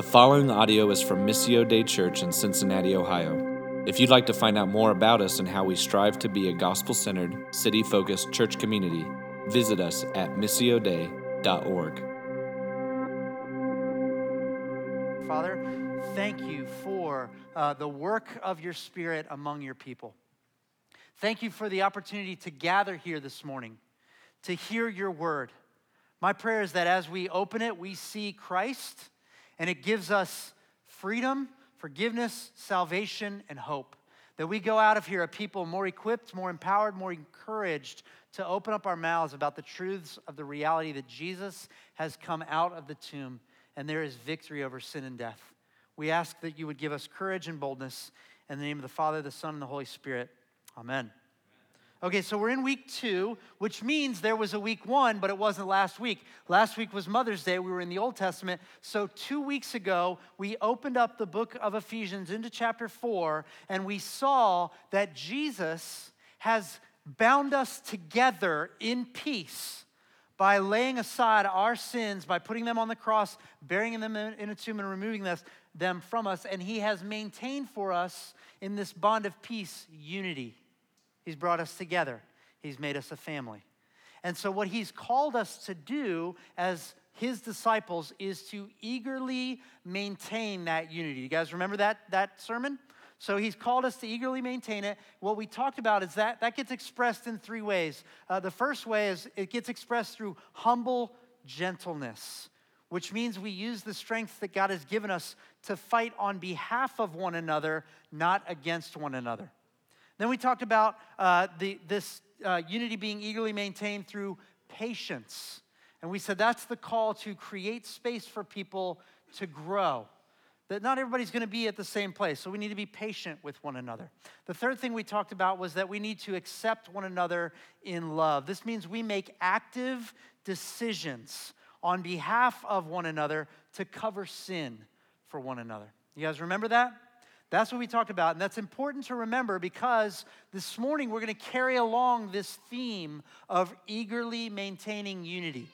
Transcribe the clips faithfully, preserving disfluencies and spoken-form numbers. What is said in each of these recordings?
The following audio is from Missio Dei Church in Cincinnati, Ohio. If you'd like to find out more about us and how we strive to be a gospel-centered, city-focused church community, visit us at missio day dot org. Father, thank you for uh, the work of your Spirit among your people. Thank you for the opportunity to gather here this morning, to hear your word. My prayer is that as we open it, we see Christ, and it gives us freedom, forgiveness, salvation, and hope. That we go out of here a people more equipped, more empowered, more encouraged to open up our mouths about the truths of the reality that Jesus has come out of the tomb, and there is victory over sin and death. We ask that you would give us courage and boldness. In the name of the Father, the Son, and the Holy Spirit. Amen. Okay, so we're in week two, which means there was a week one, but it wasn't last week. Last week was Mother's Day. We were in the Old Testament. So two weeks ago, we opened up the book of Ephesians into chapter four, and we saw that Jesus has bound us together in peace by laying aside our sins, by putting them on the cross, burying them in a tomb, and removing them from us. And he has maintained for us in this bond of peace, unity. He's brought us together. He's made us a family. And so what he's called us to do as his disciples is to eagerly maintain that unity. You guys remember that, that sermon? So he's called us to eagerly maintain it. What we talked about is that that gets expressed in three ways. Uh, the first way is it gets expressed through humble gentleness, which means we use the strength that God has given us to fight on behalf of one another, not against one another. Then we talked about uh, the, this uh, unity being eagerly maintained through patience. And we said that's the call to create space for people to grow. That not everybody's going to be at the same place, so we need to be patient with one another. The third thing we talked about was that we need to accept one another in love. This means we make active decisions on behalf of one another to cover sin for one another. You guys remember that? That's what we talked about, and that's important to remember because this morning we're going to carry along this theme of eagerly maintaining unity.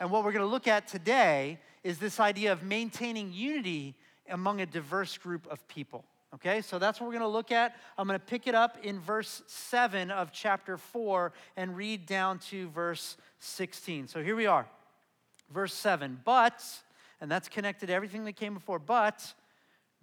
And what we're going to look at today is this idea of maintaining unity among a diverse group of people, okay? So that's what we're going to look at. I'm going to pick it up in verse seven of chapter four and read down to verse sixteen. So here we are, verse seven. But, and that's connected to everything that came before, but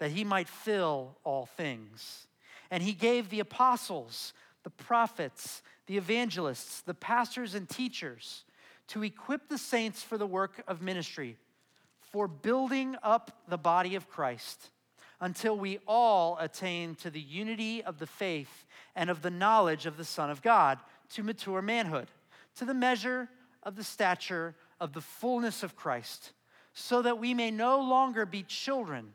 that he might fill all things. And he gave the apostles, the prophets, the evangelists, the pastors and teachers to equip the saints for the work of ministry, for building up the body of Christ, until we all attain to the unity of the faith and of the knowledge of the Son of God, to mature manhood, to the measure of the stature of the fullness of Christ, so that we may no longer be children,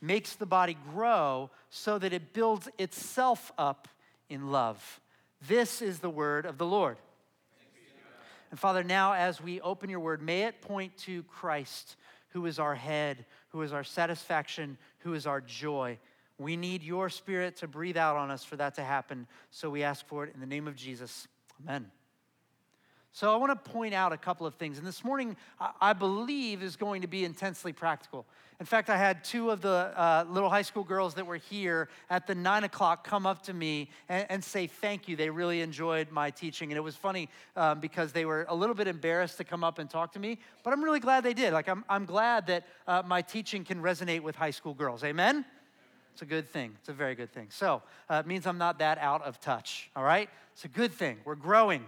makes the body grow so that it builds itself up in love. This is the word of the Lord. And Father, now as we open your word, may it point to Christ, who is our head, who is our satisfaction, who is our joy. We need your Spirit to breathe out on us for that to happen, so we ask for it in the name of Jesus. Amen. So I want to point out a couple of things. And this morning, I believe, is going to be intensely practical. In fact, I had two of the uh, little high school girls that were here at the nine o'clock come up to me and, and say thank you. They really enjoyed my teaching. And it was funny um, because they were a little bit embarrassed to come up and talk to me. But I'm really glad they did. Like, I'm, I'm glad that uh, my teaching can resonate with high school girls. Amen? It's a good thing. It's a very good thing. So uh, it means I'm not that out of touch, all right? It's a good thing. We're growing.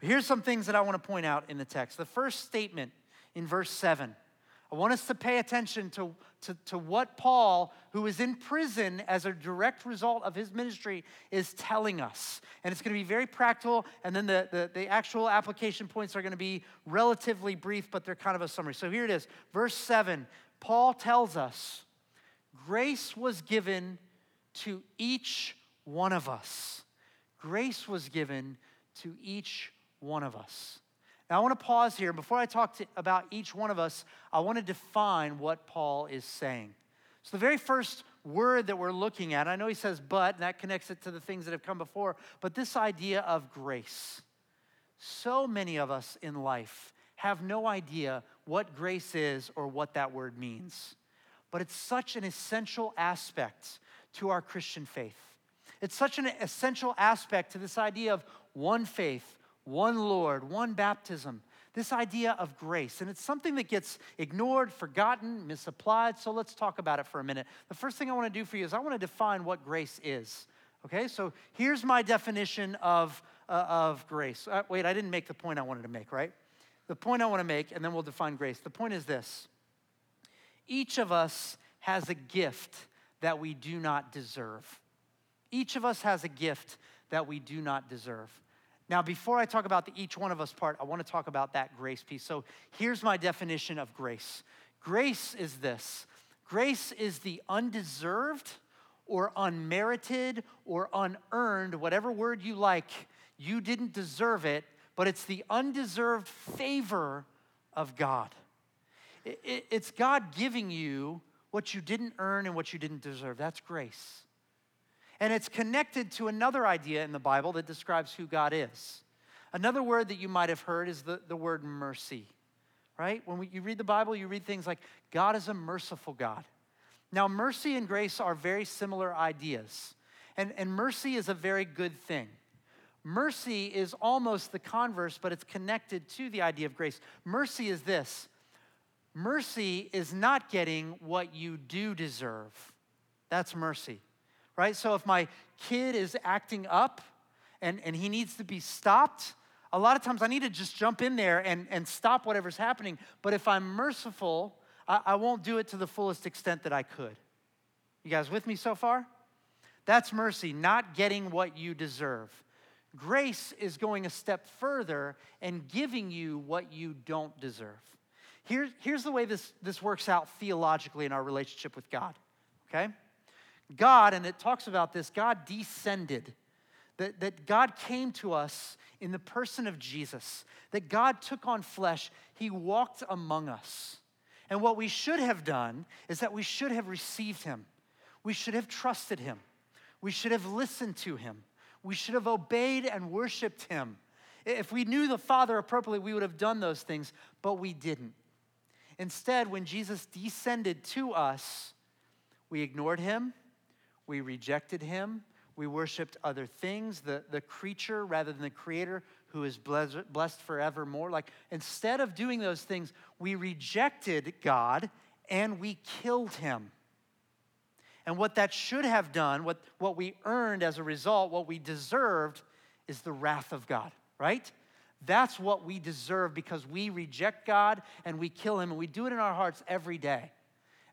But here's some things that I want to point out in the text. The first statement in verse seven, I want us to pay attention to, to, to what Paul, who is in prison as a direct result of his ministry, is telling us. And it's going to be very practical, and then the, the, the actual application points are going to be relatively brief, but they're kind of a summary. So here it is. Verse seven, Paul tells us, grace was given to each one of us. Grace was given to each one of us. Now, I want to pause here. Before I talk to, about each one of us, I want to define what Paul is saying. So the very first word that we're looking at, I know he says but, and that connects it to the things that have come before, but this idea of grace. So many of us in life have no idea what grace is or what that word means. But it's such an essential aspect to our Christian faith. It's such an essential aspect to this idea of one faith, one Lord, one baptism, this idea of grace. And it's something that gets ignored, forgotten, misapplied, so let's talk about it for a minute. The first thing I want to do for you is I want to define what grace is, okay? So here's my definition of, uh, of grace. Uh, wait, I didn't make the point I wanted to make, right? The point I want to make, and then we'll define grace. The point is this. Each of us has a gift that we do not deserve. Each of us has a gift that we do not deserve. Now, before I talk about the each one of us part, I want to talk about that grace piece. So here's my definition of grace. Grace is this. Grace is the undeserved or unmerited or unearned, whatever word you like. You didn't deserve it, but it's the undeserved favor of God. It's God giving you what you didn't earn and what you didn't deserve. That's grace. And it's connected to another idea in the Bible that describes who God is. Another word that you might have heard is the, the word mercy, right? When we, you read the Bible, you read things like, God is a merciful God. Now, mercy and grace are very similar ideas. And, and mercy is a very good thing. Mercy is almost the converse, but it's connected to the idea of grace. Mercy is this. Mercy is not getting what you do deserve. That's mercy. Right? So if my kid is acting up and, and he needs to be stopped, a lot of times I need to just jump in there and, and stop whatever's happening. But if I'm merciful, I, I won't do it to the fullest extent that I could. You guys with me so far? That's mercy, not getting what you deserve. Grace is going a step further and giving you what you don't deserve. Here, here's the way this, this works out theologically in our relationship with God, okay? God, and it talks about this, God descended, that, that God came to us in the person of Jesus, that God took on flesh, he walked among us. And what we should have done is that we should have received him. We should have trusted him. We should have listened to him. We should have obeyed and worshiped him. If we knew the Father appropriately, we would have done those things, but we didn't. Instead, when Jesus descended to us, we ignored him. We rejected him. We worshiped other things, the, the creature rather than the creator who is blessed, blessed forevermore. Like, instead of doing those things, we rejected God and we killed him. And what that should have done, what, what we earned as a result, what we deserved is the wrath of God, right? That's what we deserve because we reject God and we kill him, and we do it in our hearts every day.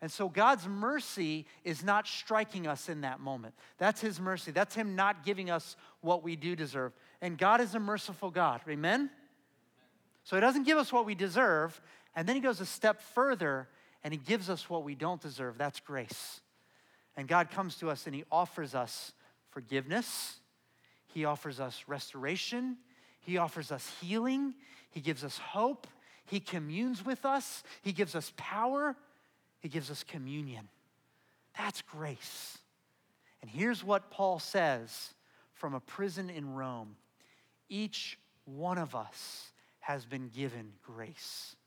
And so God's mercy is not striking us in that moment. That's his mercy. That's him not giving us what we do deserve. And God is a merciful God. Amen? So he doesn't give us what we deserve. And then he goes a step further and he gives us what we don't deserve. That's grace. And God comes to us and he offers us forgiveness. He offers us restoration. He offers us healing. He gives us hope. He communes with us. He gives us power. He gives us communion. That's grace. And here's what Paul says from a prison in Rome. Each one of us has been given grace.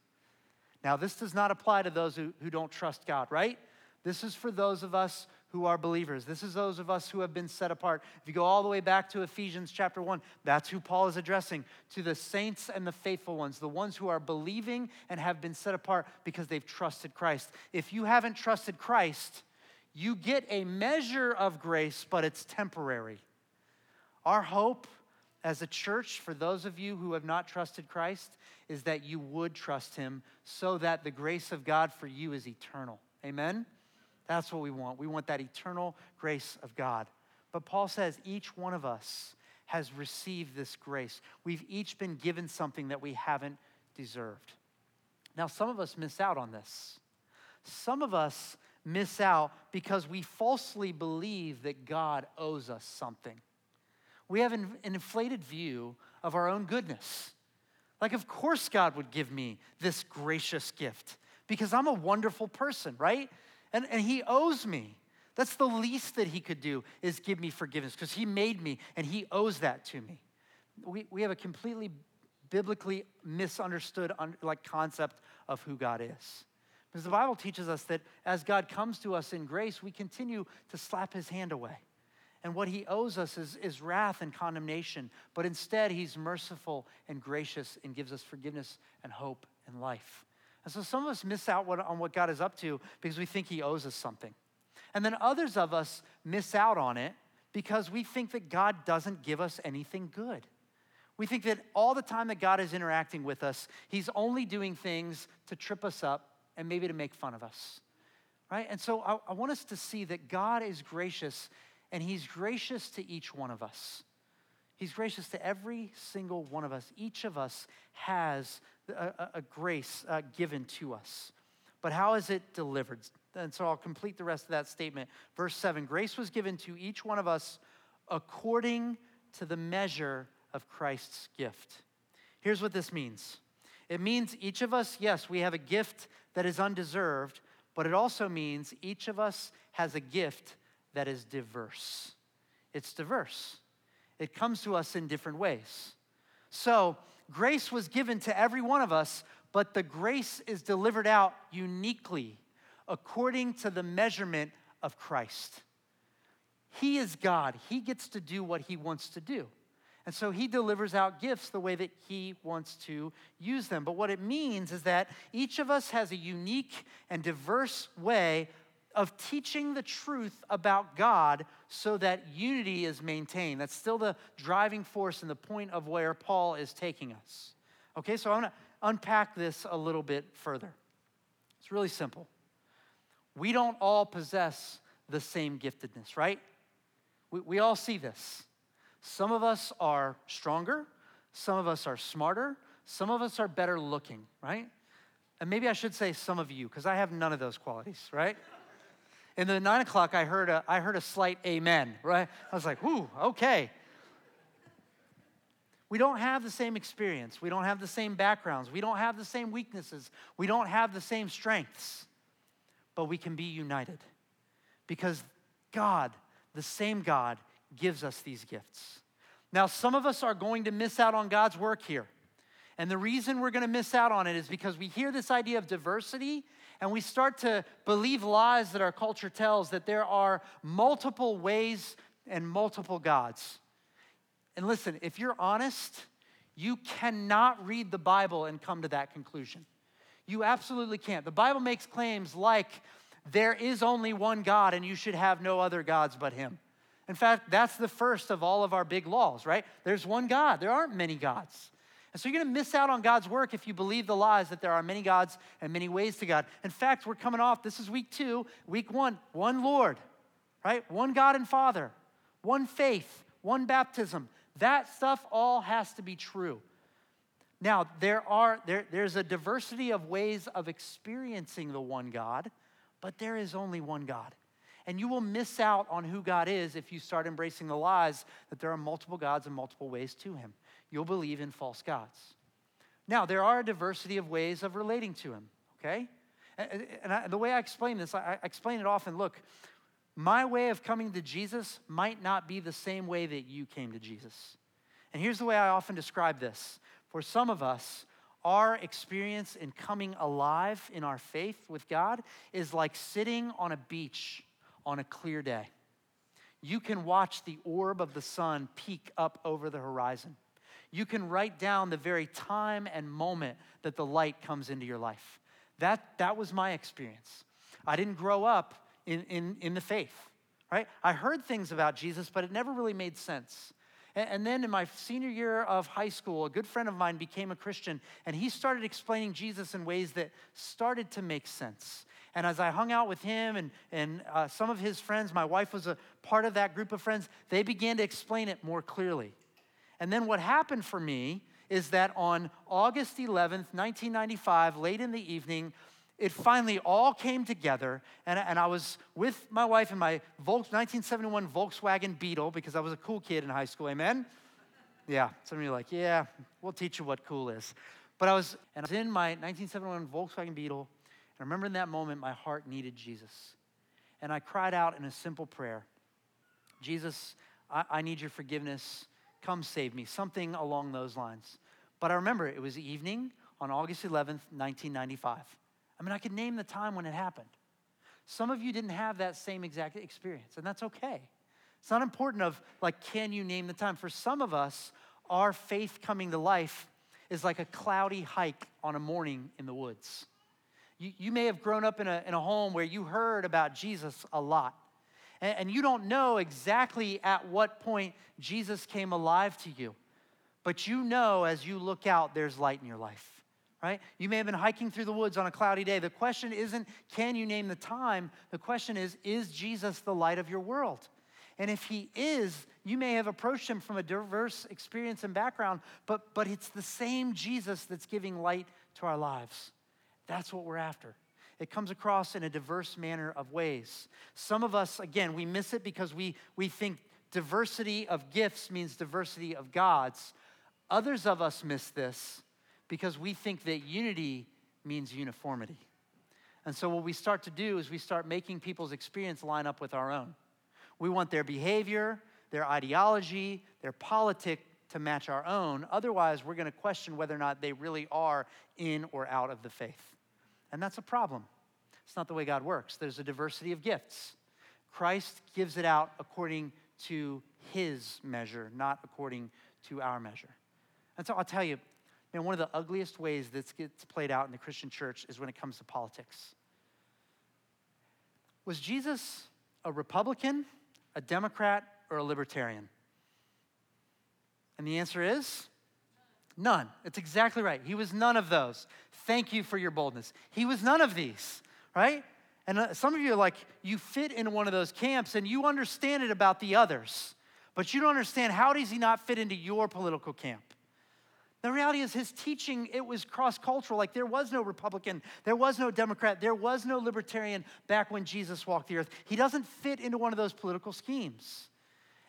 Now, this does not apply to those who, who don't trust God, right? This is for those of us who are believers. This is those of us who have been set apart. If you go all the way back to Ephesians chapter one, that's who Paul is addressing, to the saints and the faithful ones, the ones who are believing and have been set apart because they've trusted Christ. If you haven't trusted Christ, You get a measure of grace, but it's temporary. Our hope as a church, for those of you who have not trusted Christ, is that you would trust him so that the grace of God for you is eternal. Amen? That's what we want. We want that eternal grace of God. But Paul says each one of us has received this grace. We've each been given something that we haven't deserved. Now, some of us miss out on this. Some of us miss out because we falsely believe that God owes us something. We have an inflated view of our own goodness. Like, of course God would give me this gracious gift because I'm a wonderful person, right? And, and he owes me. That's the least that he could do, is give me forgiveness, because he made me and he owes that to me. We, we have a completely biblically misunderstood like concept of who God is. Because the Bible teaches us that as God comes to us in grace, we continue to slap his hand away. And what he owes us is, is wrath and condemnation. But instead, he's merciful and gracious and gives us forgiveness and hope and life. And so some of us miss out what, on what God is up to because we think he owes us something. And then others of us miss out on it because we think that God doesn't give us anything good. We think that all the time that God is interacting with us, he's only doing things to trip us up and maybe to make fun of us, right? And so I, I want us to see that God is gracious, and he's gracious to each one of us. He's gracious to every single one of us. Each of us has a, a, a grace uh, given to us. But how is it delivered? And so I'll complete the rest of that statement. Verse seven, grace was given to each one of us according to the measure of Christ's gift. Here's what this means. It means each of us, yes, we have a gift that is undeserved, but it also means each of us has a gift that is diverse. It's diverse. It comes to us in different ways. So grace was given to every one of us, but the grace is delivered out uniquely according to the measurement of Christ. He is God. He gets to do what he wants to do. And so he delivers out gifts the way that he wants to use them. But what it means is that each of us has a unique and diverse way of teaching the truth about God so that unity is maintained. That's still the driving force and the point of where Paul is taking us. Okay, so I'm going to unpack this a little bit further. It's really simple. We don't all possess the same giftedness, right? We, we all see this. Some of us are stronger. Some of us are smarter. Some of us are better looking, right? And maybe I should say some of you, because I have none of those qualities, right? In the nine o'clock, I heard a, I heard a slight amen, right? I was like, whoo, okay. We don't have the same experience. We don't have the same backgrounds. We don't have the same weaknesses. We don't have the same strengths. But we can be united because God, the same God, gives us these gifts. Now, some of us are going to miss out on God's work here. And the reason we're going to miss out on it is because we hear this idea of diversity and we start to believe lies that our culture tells, that there are multiple ways and multiple gods. And listen, if you're honest, you cannot read the Bible and come to that conclusion. You absolutely can't. The Bible makes claims like there is only one God and you should have no other gods but him. In fact, that's the first of all of our big laws, right? There's one God. There aren't many gods. And so you're going to miss out on God's work if you believe the lies that there are many gods and many ways to God. In fact, we're coming off, this is week two, week one, one Lord, right? One God and Father, one faith, one baptism. That stuff all has to be true. Now, there are there, there's a diversity of ways of experiencing the one God, but there is only one God. And you will miss out on who God is if you start embracing the lies that there are multiple gods and multiple ways to him. You'll believe in false gods. Now, there are a diversity of ways of relating to him, okay? And, and I, the way I explain this, I, I explain it often. Look, my way of coming to Jesus might not be the same way that you came to Jesus. And here's the way I often describe this. For some of us, our experience in coming alive in our faith with God is like sitting on a beach on a clear day. You can watch the orb of the sun peak up over the horizon. You can write down the very time and moment that the light comes into your life. That, that was my experience. I didn't grow up in, in, in the faith, right? I heard things about Jesus, but it never really made sense. And, and then in my senior year of high school, a good friend of mine became a Christian, and he started explaining Jesus in ways that started to make sense. And as I hung out with him and, and uh, some of his friends, my wife was a part of that group of friends, they began to explain it more clearly. And then what happened for me is that on August eleventh, nineteen ninety-five, late in the evening, it finally all came together, and, and I was with my wife in my Volks, nineteen seventy-one Volkswagen Beetle, because I was a cool kid in high school, amen? Yeah, some of you are like, yeah, we'll teach you what cool is. But I was, and I was in my nineteen seventy-one Volkswagen Beetle, and I remember in that moment, my heart needed Jesus. And I cried out in a simple prayer, Jesus, I, I need your forgiveness. Come save me, something along those lines. But I remember it was evening on August eleventh, nineteen ninety-five. I mean, I could name the time when it happened. Some of you didn't have that same exact experience, and that's okay. It's not important of, like, can you name the time? For some of us, our faith coming to life is like a cloudy hike on a morning in the woods. You, you may have grown up in a, in a home where you heard about Jesus a lot, and, and you don't know exactly at what point Jesus came alive to you, but you know as you look out, there's light in your life, right? You may have been hiking through the woods on a cloudy day. The question isn't, can you name the time? The question is, is Jesus the light of your world? And if he is, you may have approached him from a diverse experience and background, but, but it's the same Jesus that's giving light to our lives. That's what we're after. It comes across in a diverse manner of ways. Some of us, again, we miss it because we, we think diversity of gifts means diversity of gods. Others of us miss this because we think that unity means uniformity. And so what we start to do is we start making people's experience line up with our own. We want their behavior, their ideology, their politic to match our own. Otherwise, we're going to question whether or not they really are in or out of the faith. And that's a problem. It's not the way God works. There's a diversity of gifts. Christ gives it out according to his measure, not according to our measure. And so I'll tell you, man, one of the ugliest ways this gets played out in the Christian church is when it comes to politics. Was Jesus a Republican, a Democrat, or a Libertarian? And the answer is none. It's exactly right. He was none of those. Thank you for your boldness. He was none of these, right? And some of you are like, you fit in one of those camps and you understand it about the others, but you don't understand how does he not fit into your political camp? The reality is his teaching, it was cross-cultural. Like there was no Republican, there was no Democrat, there was no Libertarian back when Jesus walked the earth. He doesn't fit into one of those political schemes.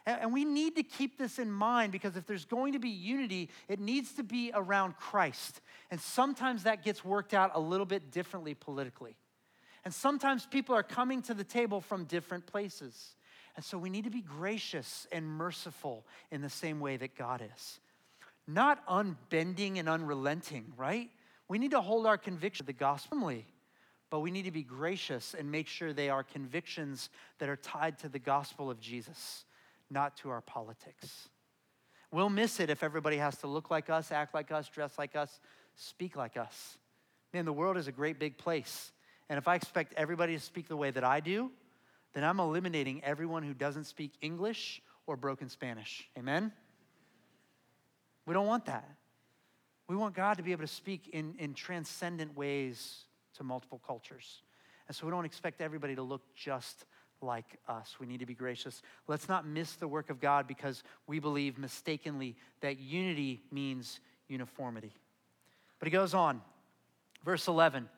And we need to keep this in mind because if there's going to be unity, it needs to be around Christ. And sometimes that gets worked out a little bit differently politically. And sometimes people are coming to the table from different places. And so we need to be gracious and merciful in the same way that God is. Not unbending and unrelenting, right? We need to hold our conviction to the gospel firmly, but we need to be gracious and make sure they are convictions that are tied to the gospel of Jesus, not to our politics. We'll miss it if everybody has to look like us, act like us, dress like us, speak like us. Man, the world is a great big place. And if I expect everybody to speak the way that I do, then I'm eliminating everyone who doesn't speak English or broken Spanish. Amen? We don't want that. We want God to be able to speak in, in transcendent ways to multiple cultures. And so we don't expect everybody to look just like us. We need to be gracious. Let's not miss the work of God because we believe mistakenly that unity means uniformity. But he goes on, verse eleven.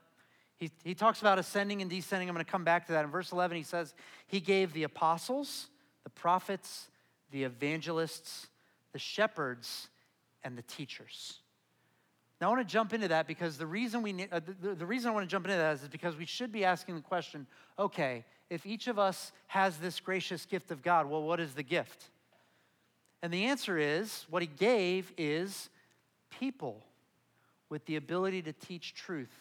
He, he talks about ascending and descending. I'm going to come back to that. In verse eleven, he says, he gave the apostles, the prophets, the evangelists, the shepherds, and the teachers. Now I want to jump into that because the reason we uh, the, the reason I want to jump into that is because we should be asking the question, okay, if each of us has this gracious gift of God, well, what is the gift? And the answer is, what he gave is people with the ability to teach truth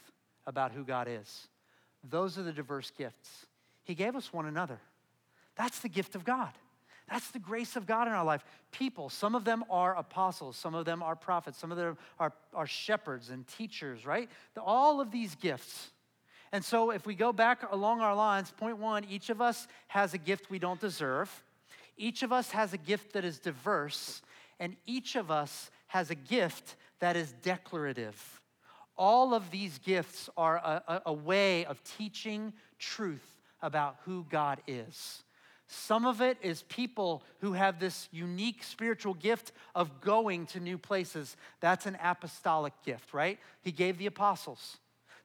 about who God is. Those are the diverse gifts. He gave us one another. That's the gift of God. That's the grace of God in our life. People, some of them are apostles, some of them are prophets, some of them are, are shepherds and teachers, right? All of these gifts. And so if we go back along our lines, point one, each of us has a gift we don't deserve. Each of us has a gift that is diverse, and each of us has a gift that is declarative. All of these gifts are a, a, a way of teaching truth about who God is. Some of it is people who have this unique spiritual gift of going to new places. That's an apostolic gift, right? He gave the apostles.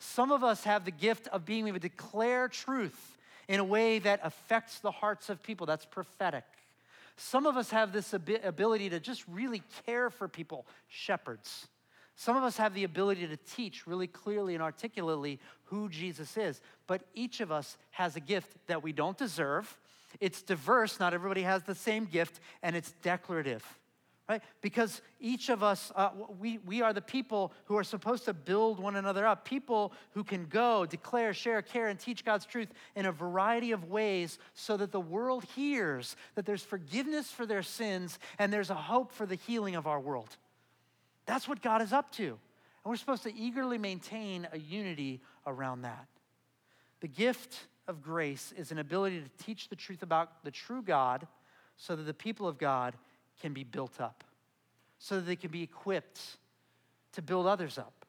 Some of us have the gift of being able to declare truth in a way that affects the hearts of people. That's prophetic. Some of us have this ab- ability to just really care for people, shepherds. Some of us have the ability to teach really clearly and articulately who Jesus is. But each of us has a gift that we don't deserve. It's diverse, not everybody has the same gift, and it's declarative, right? Because each of us, uh, we, we are the people who are supposed to build one another up, people who can go, declare, share, care, and teach God's truth in a variety of ways so that the world hears that there's forgiveness for their sins and there's a hope for the healing of our world. That's what God is up to, and we're supposed to eagerly maintain a unity around that. The gift of grace is an ability to teach the truth about the true God so that the people of God can be built up, so that they can be equipped to build others up,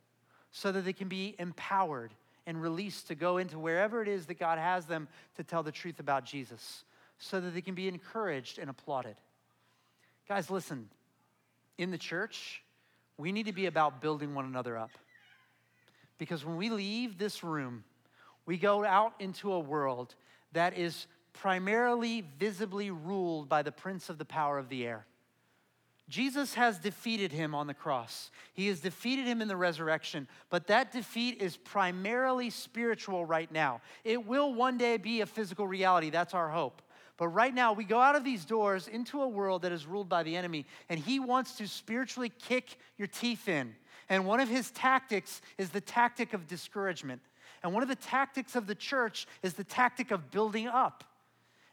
so that they can be empowered and released to go into wherever it is that God has them to tell the truth about Jesus, so that they can be encouraged and applauded. Guys, listen, in the church, we need to be about building one another up, because when we leave this room, we go out into a world that is primarily visibly ruled by the prince of the power of the air. Jesus has defeated him on the cross. He has defeated him in the resurrection, but that defeat is primarily spiritual right now. It will one day be a physical reality. That's our hope. But right now, we go out of these doors into a world that is ruled by the enemy, and he wants to spiritually kick your teeth in. And one of his tactics is the tactic of discouragement. And one of the tactics of the church is the tactic of building up.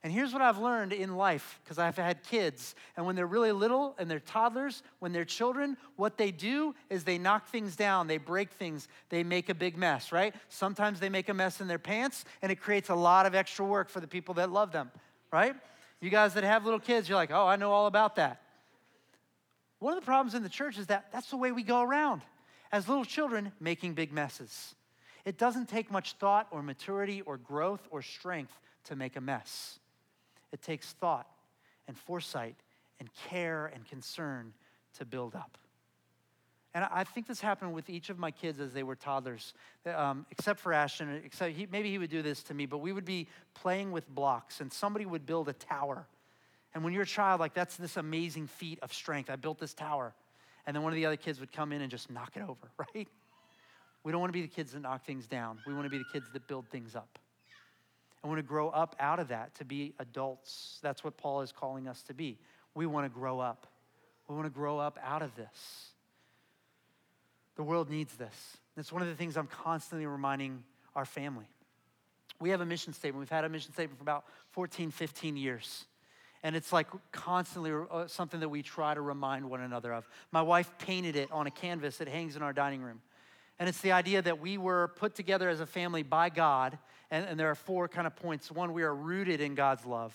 And here's what I've learned in life, because I've had kids. And when they're really little and they're toddlers, when they're children, what they do is they knock things down, they break things, they make a big mess, right? Sometimes they make a mess in their pants, and it creates a lot of extra work for the people that love them, right? You guys that have little kids, you're like, oh, I know all about that. One of the problems in the church is that that's the way we go around, as little children making big messes. It doesn't take much thought or maturity or growth or strength to make a mess. It takes thought and foresight and care and concern to build up. And I think this happened with each of my kids as they were toddlers, um, except for Ashton. Except he, maybe he would do this to me, but we would be playing with blocks and somebody would build a tower. And when you're a child, like, that's this amazing feat of strength. I built this tower. And then one of the other kids would come in and just knock it over, right? We don't want to be the kids that knock things down. We want to be the kids that build things up. And we want to grow up out of that to be adults. That's what Paul is calling us to be. We want to grow up. We want to grow up out of this. The world needs this. That's one of the things I'm constantly reminding our family. We have a mission statement. We've had a mission statement for about fourteen, fifteen years. And it's like constantly something that we try to remind one another of. My wife painted it on a canvas. It hangs in our dining room. And it's the idea that we were put together as a family by God, and, and there are four kind of points. One, we are rooted in God's love.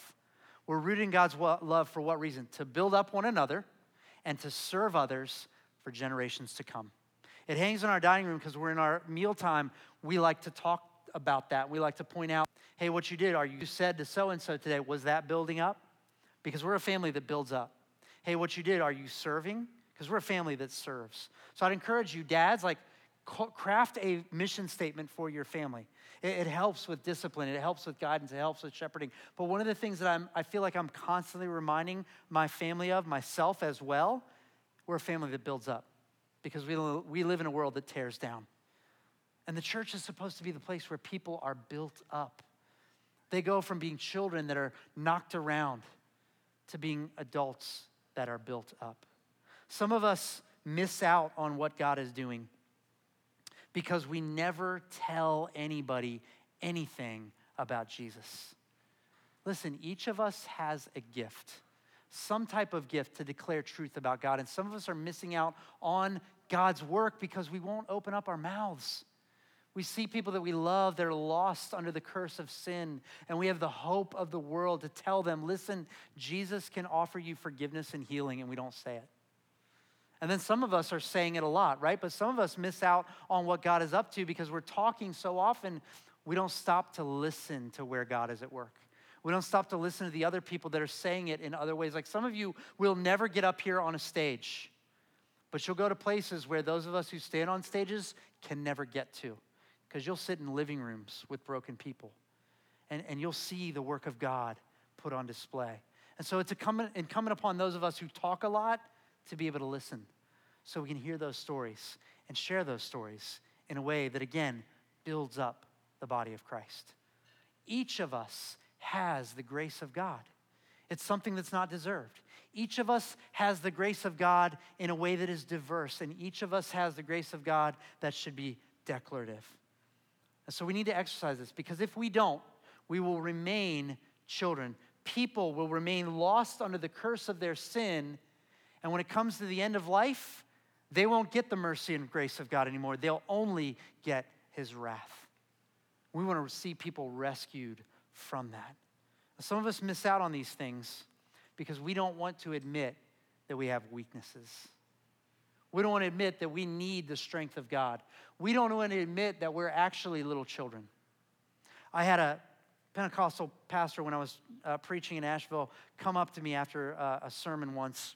We're rooted in God's wo- love for what reason? To build up one another and to serve others for generations to come. It hangs in our dining room because we're in our mealtime. We like to talk about that. We like to point out, hey, what you did, or you said to so-and-so today, was that building up? Because we're a family that builds up. Hey, what you did, are you serving? Because we're a family that serves. So I'd encourage you, dads, like, craft a mission statement for your family. It, it helps with discipline. It helps with guidance. It helps with shepherding. But one of the things that I'm, I feel like I'm constantly reminding my family of, myself as well, we're a family that builds up because we, we live in a world that tears down. And the church is supposed to be the place where people are built up. They go from being children that are knocked around to being adults that are built up. Some of us miss out on what God is doing because we never tell anybody anything about Jesus. Listen, each of us has a gift, some type of gift to declare truth about God, and some of us are missing out on God's work because we won't open up our mouths. We see people that we love, they're lost under the curse of sin, and we have the hope of the world to tell them, listen, Jesus can offer you forgiveness and healing, and we don't say it. And then some of us are saying it a lot, right? But some of us miss out on what God is up to because we're talking so often, we don't stop to listen to where God is at work. We don't stop to listen to the other people that are saying it in other ways. Like some of you will never get up here on a stage, but you'll go to places where those of us who stand on stages can never get to, because you'll sit in living rooms with broken people, and, and you'll see the work of God put on display. And so it's incumbent upon those of us who talk a lot to be able to listen so we can hear those stories and share those stories in a way that, again, builds up the body of Christ. Each of us has the grace of God. It's something that's not deserved. Each of us has the grace of God in a way that is diverse, and each of us has the grace of God that should be declarative. And so we need to exercise this, because if we don't, we will remain children. People will remain lost under the curse of their sin, and when it comes to the end of life, they won't get the mercy and grace of God anymore. They'll only get his wrath. We want to see people rescued from that. Some of us miss out on these things because we don't want to admit that we have weaknesses. We don't want to admit that we need the strength of God. We don't want to admit that we're actually little children. I had a Pentecostal pastor, when I was uh, preaching in Asheville, come up to me after uh, a sermon once,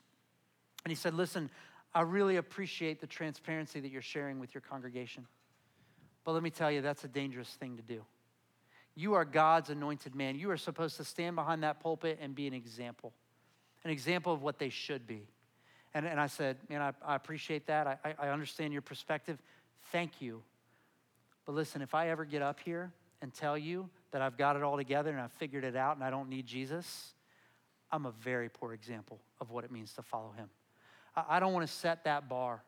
and he said, listen, I really appreciate the transparency that you're sharing with your congregation, but let me tell you, that's a dangerous thing to do. You are God's anointed man. You are supposed to stand behind that pulpit and be an example, an example of what they should be. And, and I said, man, I, I appreciate that. I, I understand your perspective. Thank you. But listen, if I ever get up here and tell you that I've got it all together and I've figured it out and I don't need Jesus, I'm a very poor example of what it means to follow him. I, I don't want to set that bar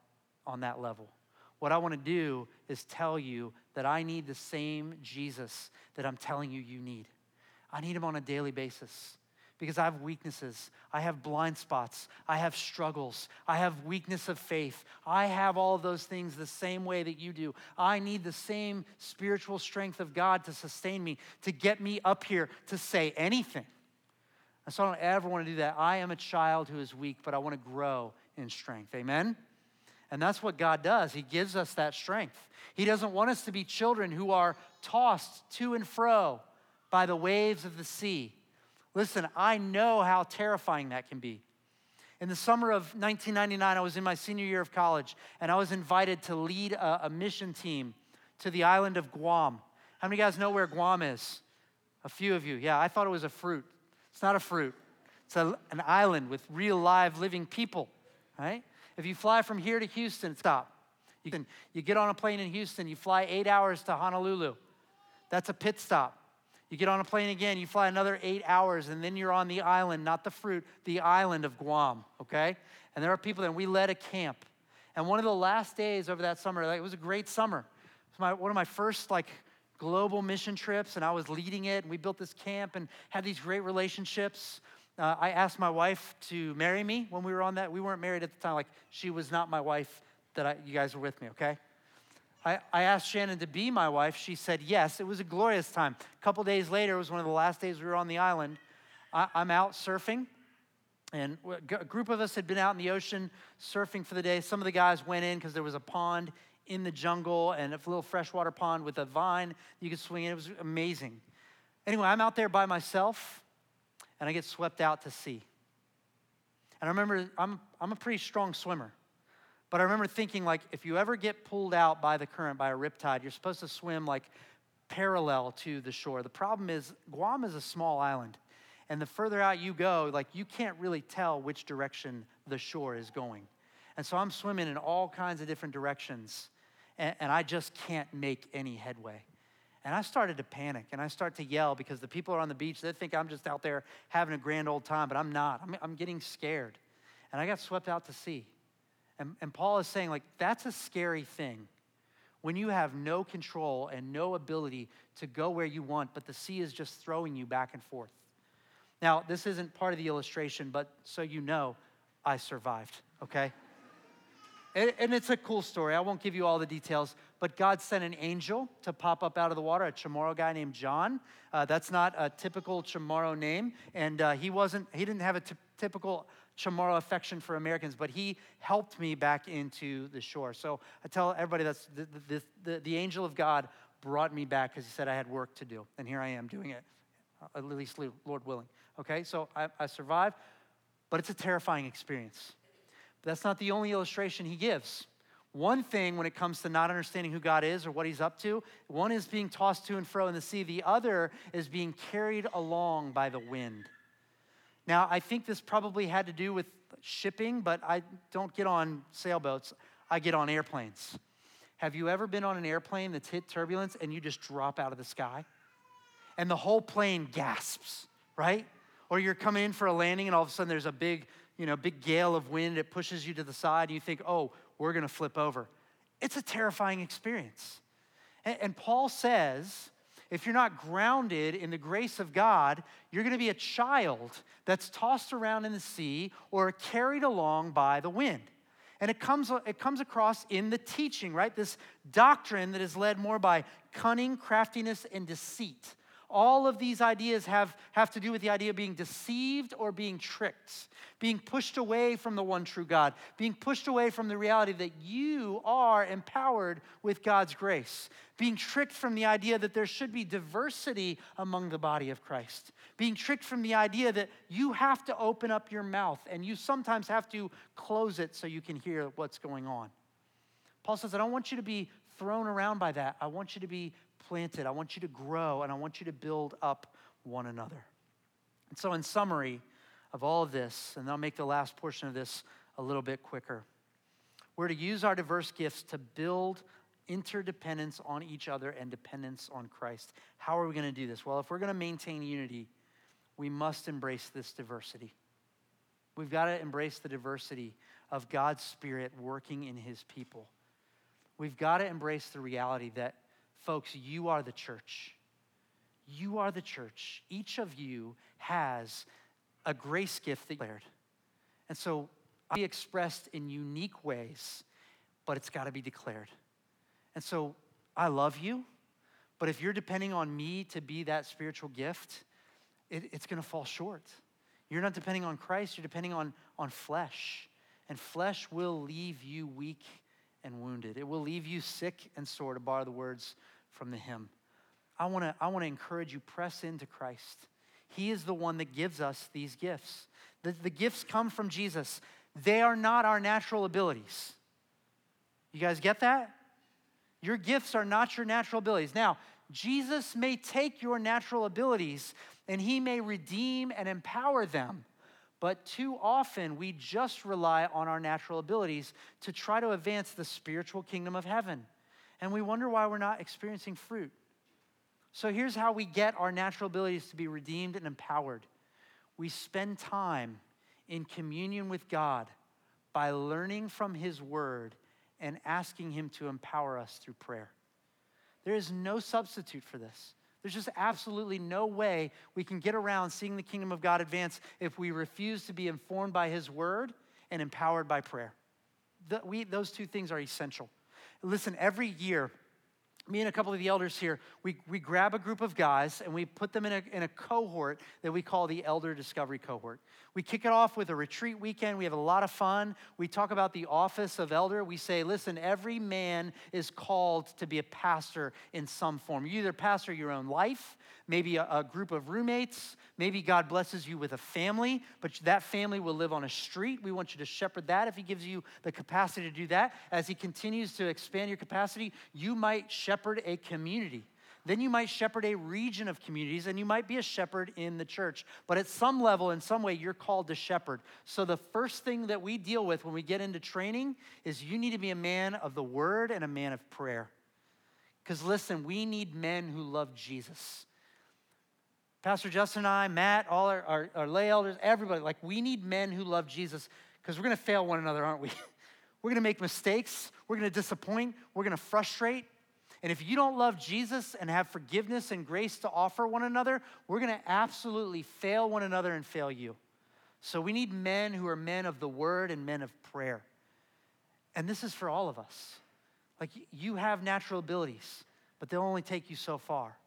on that level. What I want to do is tell you that I need the same Jesus that I'm telling you you need. I need him on a daily basis, because I have weaknesses, I have blind spots, I have struggles, I have weakness of faith. I have all of those things the same way that you do. I need the same spiritual strength of God to sustain me, to get me up here to say anything. And so I don't ever want to do that. I am a child who is weak, but I want to grow in strength, amen? And that's what God does. He gives us that strength. He doesn't want us to be children who are tossed to and fro by the waves of the sea. Listen, I know how terrifying that can be. In the summer of nineteen ninety-nine, I was in my senior year of college, and I was invited to lead a, a mission team to the island of Guam. How many of you guys know where Guam is? A few of you. Yeah, I thought it was a fruit. It's not a fruit. It's a, an island with real, live, living people, right? If you fly from here to Houston, stop. You can, you get on a plane in Houston, you fly eight hours to Honolulu. That's a pit stop. You get on a plane again, you fly another eight hours, and then you're on the island, not the fruit, the island of Guam, okay? And there are people there, and we led a camp. And one of the last days over that summer, like, it was a great summer. It was my, one of my first like global mission trips, and I was leading it, and we built this camp and had these great relationships. Uh, I asked my wife to marry me when we were on that. We weren't married at the time. Like, she was not my wife that I, you guys were with me, okay? I, I asked Shannon to be my wife. She said yes. It was a glorious time. A couple days later, it was one of the last days we were on the island. I, I'm out surfing, and a group of us had been out in the ocean surfing for the day. Some of the guys went in because there was a pond in the jungle and a little freshwater pond with a vine you could swing in. It was amazing. Anyway, I'm out there by myself, and I get swept out to sea. And I remember, I'm I'm a pretty strong swimmer. But I remember thinking, like, if you ever get pulled out by the current, by a riptide, you're supposed to swim, like, parallel to the shore. The problem is, Guam is a small island. And the further out you go, like, you can't really tell which direction the shore is going. And so I'm swimming in all kinds of different directions, and, and I just can't make any headway. And I started to panic, and I start to yell because the people are on the beach. They think I'm just out there having a grand old time, but I'm not. I'm, I'm getting scared. And I got swept out to sea. And, and Paul is saying, like, that's a scary thing when you have no control and no ability to go where you want, but the sea is just throwing you back and forth. Now, this isn't part of the illustration, but so you know, I survived, okay? and, and it's a cool story. I won't give you all the details, but God sent an angel to pop up out of the water, a Chamorro guy named John. Uh, that's not a typical Chamorro name, and uh, he wasn't. He didn't have a t- typical Chamorro affection for Americans, but he helped me back into the shore. So I tell everybody that's the, the, the, the angel of God brought me back because he said I had work to do, and here I am doing it, at least Lord willing. Okay, so I, I survived, but it's a terrifying experience. But that's not the only illustration he gives. One thing when it comes to not understanding who God is or what he's up to, one is being tossed to and fro in the sea. The other is being carried along by the wind. Now, I think this probably had to do with shipping, but I don't get on sailboats. I get on airplanes. Have you ever been on an airplane that's hit turbulence and you just drop out of the sky? And the whole plane gasps, right? Or you're coming in for a landing and all of a sudden there's a big, you know, big gale of wind. It pushes you to the side and you think, oh, we're going to flip over. It's a terrifying experience. And, and Paul says, if you're not grounded in the grace of God, you're going to be a child that's tossed around in the sea or carried along by the wind. And it comes, it comes across in the teaching, right? This doctrine that is led more by cunning, craftiness, and deceit. All of these ideas have, have to do with the idea of being deceived or being tricked, being pushed away from the one true God, being pushed away from the reality that you are empowered with God's grace, being tricked from the idea that there should be diversity among the body of Christ, being tricked from the idea that you have to open up your mouth and you sometimes have to close it so you can hear what's going on. Paul says, I don't want you to be thrown around by that. I want you to be planted. I want you to grow, and I want you to build up one another. And so in summary of all of this, and I'll make the last portion of this a little bit quicker, we're to use our diverse gifts to build interdependence on each other and dependence on Christ. How are we going to do this? Well, if we're going to maintain unity, we must embrace this diversity. We've got to embrace the diversity of God's Spirit working in his people. We've got to embrace the reality that, folks, you are the church. You are the church. Each of you has a grace gift that you declared. And so it can be expressed in unique ways, but it's got to be declared. And so I love you, but if you're depending on me to be that spiritual gift, it, it's going to fall short. You're not depending on Christ. You're depending on, on flesh. And flesh will leave you weak and wounded. It will leave you sick and sore, to borrow the words from the hymn. I want to I want to encourage you, press into Christ. He is the one that gives us these gifts. The, the gifts come from Jesus. They are not our natural abilities. You guys get that? Your gifts are not your natural abilities. Now, Jesus may take your natural abilities and he may redeem and empower them. But too often, we just rely on our natural abilities to try to advance the spiritual kingdom of heaven. And we wonder why we're not experiencing fruit. So here's how we get our natural abilities to be redeemed and empowered. We spend time in communion with God by learning from his word and asking him to empower us through prayer. There is no substitute for this. There's just absolutely no way we can get around seeing the kingdom of God advance if we refuse to be informed by his word and empowered by prayer. The, we, those two things are essential. Listen, every year, me and a couple of the elders here, we, we grab a group of guys and we put them in a, in a cohort that we call the Elder Discovery Cohort. We kick it off with a retreat weekend. We have a lot of fun. We talk about the office of elder. We say, listen, every man is called to be a pastor in some form. You either pastor your own life, maybe a, a group of roommates, maybe God blesses you with a family, but that family will live on a street. We want you to shepherd that if he gives you the capacity to do that. As he continues to expand your capacity, you might shepherd a community. Then you might shepherd a region of communities, and you might be a shepherd in the church. But at some level, in some way, you're called to shepherd. So the first thing that we deal with when we get into training is you need to be a man of the word and a man of prayer. Because listen, we need men who love Jesus. Pastor Justin and I, Matt, all our, our, our lay elders, everybody, like we need men who love Jesus because we're going to fail one another, aren't we? We're going to make mistakes. We're going to disappoint. We're going to frustrate. And if you don't love Jesus and have forgiveness and grace to offer one another, we're going to absolutely fail one another and fail you. So we need men who are men of the word and men of prayer. And this is for all of us. Like, you have natural abilities, but they'll only take you so far.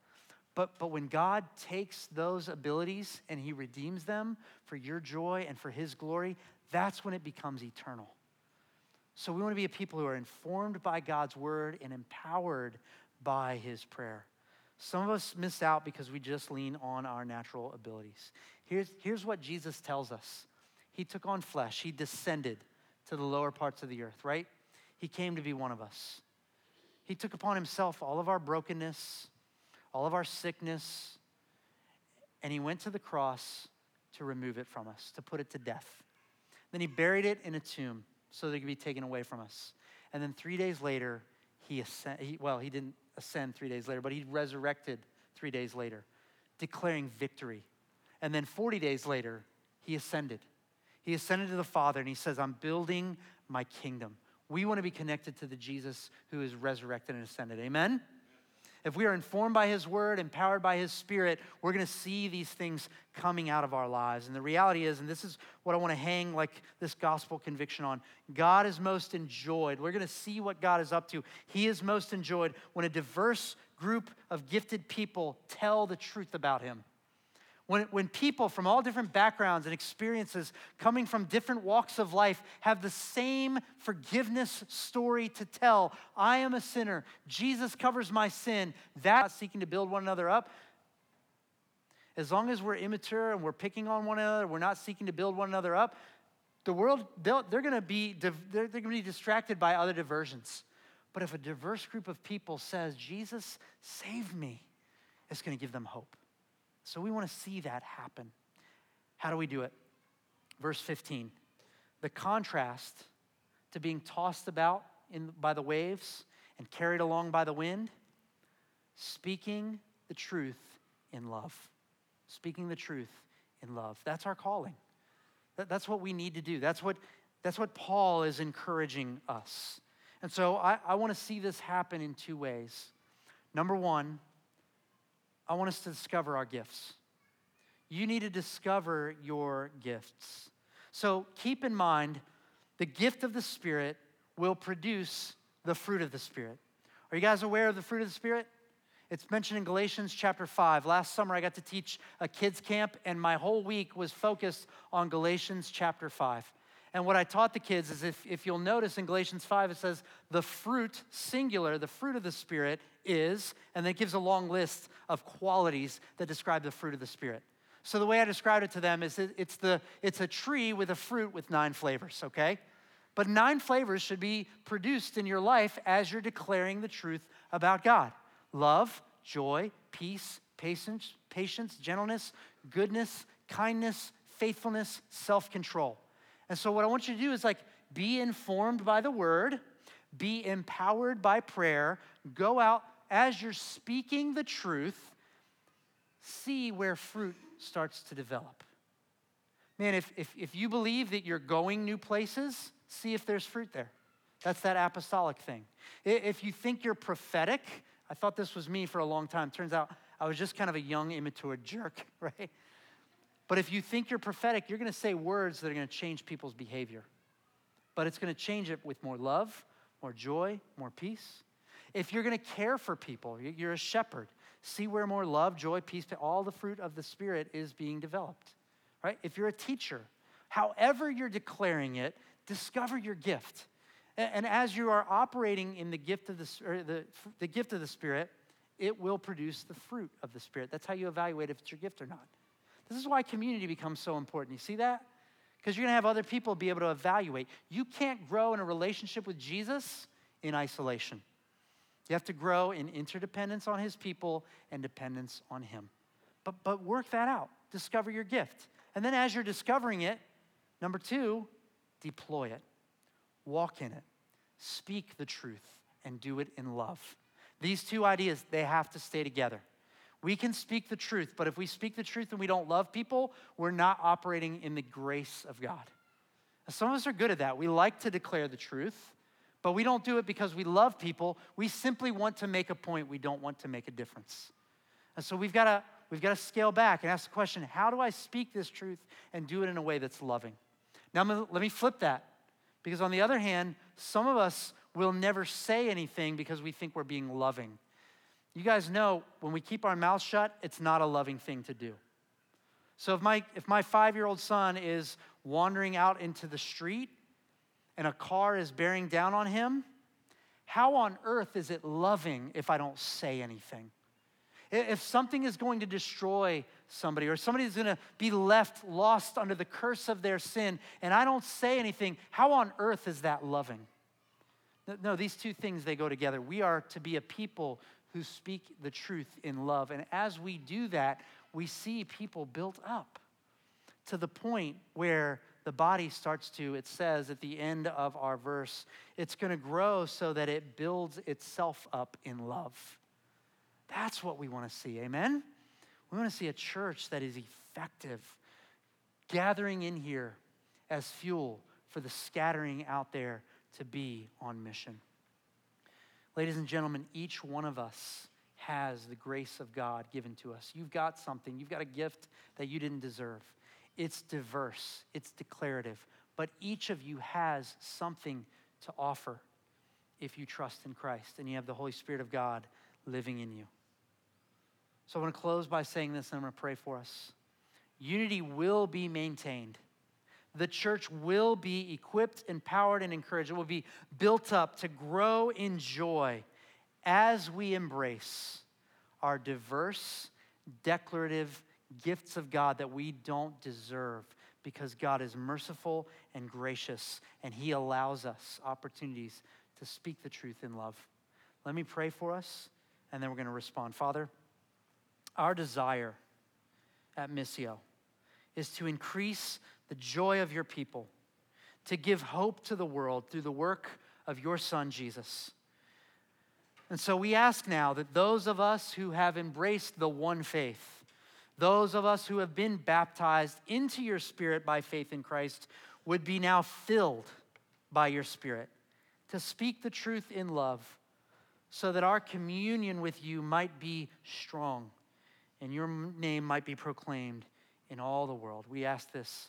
But but when God takes those abilities and he redeems them for your joy and for his glory, that's when it becomes eternal. So we want to be a people who are informed by God's word and empowered by his prayer. Some of us miss out because we just lean on our natural abilities. Here's, here's what Jesus tells us. He took on flesh. He descended to the lower parts of the earth, right? He came to be one of us. He took upon himself all of our brokenness, all of our sickness, and he went to the cross to remove it from us, to put it to death. Then he buried it in a tomb so that it could be taken away from us. And then three days later, he ascended. Well, he didn't ascend three days later, but he resurrected three days later, declaring victory. And then forty days later, he ascended. He ascended to the Father, and he says, I'm building my kingdom. We want to be connected to the Jesus who is resurrected and ascended. Amen? If we are informed by his word, empowered by his spirit, we're going to see these things coming out of our lives. And the reality is, and this is what I want to hang like this gospel conviction on, God is most enjoyed. We're going to see what God is up to. He is most enjoyed when a diverse group of gifted people tell the truth about him. When, when people from all different backgrounds and experiences coming from different walks of life have the same forgiveness story to tell, I am a sinner, Jesus covers my sin, that's seeking to build one another up. As long as we're immature and we're picking on one another, we're not seeking to build one another up, the world, they're going to be they're going to be distracted by other diversions. But if a diverse group of people says, Jesus saved me, it's going to give them hope. So we want to see that happen. How do we do it? Verse fifteen, the contrast to being tossed about in, by the waves and carried along by the wind, speaking the truth in love. Speaking the truth in love. That's our calling. That, that's what we need to do. That's what, that's what Paul is encouraging us. And so I, I want to see this happen in two ways. Number one, I want us to discover our gifts. You need to discover your gifts. So keep in mind, the gift of the Spirit will produce the fruit of the Spirit. Are you guys aware of the fruit of the Spirit? It's mentioned in Galatians chapter five. Last summer, I got to teach a kids camp, and my whole week was focused on Galatians chapter five. And what I taught the kids is if, if you'll notice in Galatians five, it says the fruit, singular, the fruit of the Spirit is, and then it gives a long list of qualities that describe the fruit of the Spirit. So the way I described it to them is it, it's the it's a tree with a fruit with nine flavors, okay? But nine flavors should be produced in your life as you're declaring the truth about God. Love, joy, peace, patience, patience, gentleness, goodness, kindness, faithfulness, self-control. And so what I want you to do is like be informed by the word, be empowered by prayer, go out as you're speaking the truth, see where fruit starts to develop. Man, if, if, if you believe that you're going new places, see if there's fruit there. That's that apostolic thing. If you think you're prophetic, I thought this was me for a long time. Turns out I was just kind of a young, immature jerk, right? But if you think you're prophetic, you're going to say words that are going to change people's behavior. But it's going to change it with more love, more joy, more peace. If you're going to care for people, you're a shepherd. See where more love, joy, peace, all the fruit of the Spirit is being developed, right? If you're a teacher, however you're declaring it, discover your gift. And as you are operating in the gift of the, or the, the gift of the Spirit, it will produce the fruit of the Spirit. That's how you evaluate if it's your gift or not. This is why community becomes so important. You see that? Because you're going to have other people be able to evaluate. You can't grow in a relationship with Jesus in isolation. You have to grow in interdependence on his people and dependence on him. But, but work that out. Discover your gift. And then as you're discovering it, number two, deploy it. Walk in it. Speak the truth and do it in love. These two ideas, they have to stay together. We can speak the truth, but if we speak the truth and we don't love people, we're not operating in the grace of God. Some of us are good at that. We like to declare the truth, but we don't do it because we love people. We simply want to make a point. We don't want to make a difference. And so we've got to we've got to scale back and ask the question, how do I speak this truth and do it in a way that's loving? Now, let me flip that, because on the other hand, some of us, We'll never say anything because we think we're being loving. You guys know when we keep our mouth shut, it's not a loving thing to do. So if my if my five-year-old son is wandering out into the street and a car is bearing down on him, how on earth is it loving if I don't say anything? If something is going to destroy somebody or somebody is going to be left lost under the curse of their sin and I don't say anything, how on earth is that loving? No, these two things, they go together. We are to be a people who speak the truth in love. And as we do that, we see people built up to the point where the body starts to, it says at the end of our verse, it's going to grow so that it builds itself up in love. That's what we want to see, amen? We want to see a church that is effective, gathering in here as fuel for the scattering out there to be on mission. Ladies and gentlemen, each one of us has the grace of God given to us. You've got something. You've got a gift that you didn't deserve. It's diverse. It's declarative. But each of you has something to offer if you trust in Christ and you have the Holy Spirit of God living in you. So I want to close by saying this, and I'm going to pray for us. Unity will be maintained. The church will be equipped, empowered, and encouraged. It will be built up to grow in joy as we embrace our diverse, declarative gifts of God that we don't deserve, because God is merciful and gracious, and He allows us opportunities to speak the truth in love. Let me pray for us, and then we're going to respond. Father, our desire at Missio is to increase the joy of your people, to give hope to the world through the work of your Son, Jesus. And so we ask now that those of us who have embraced the one faith, those of us who have been baptized into your Spirit by faith in Christ, would be now filled by your Spirit to speak the truth in love, so that our communion with you might be strong and your name might be proclaimed in all the world. We ask this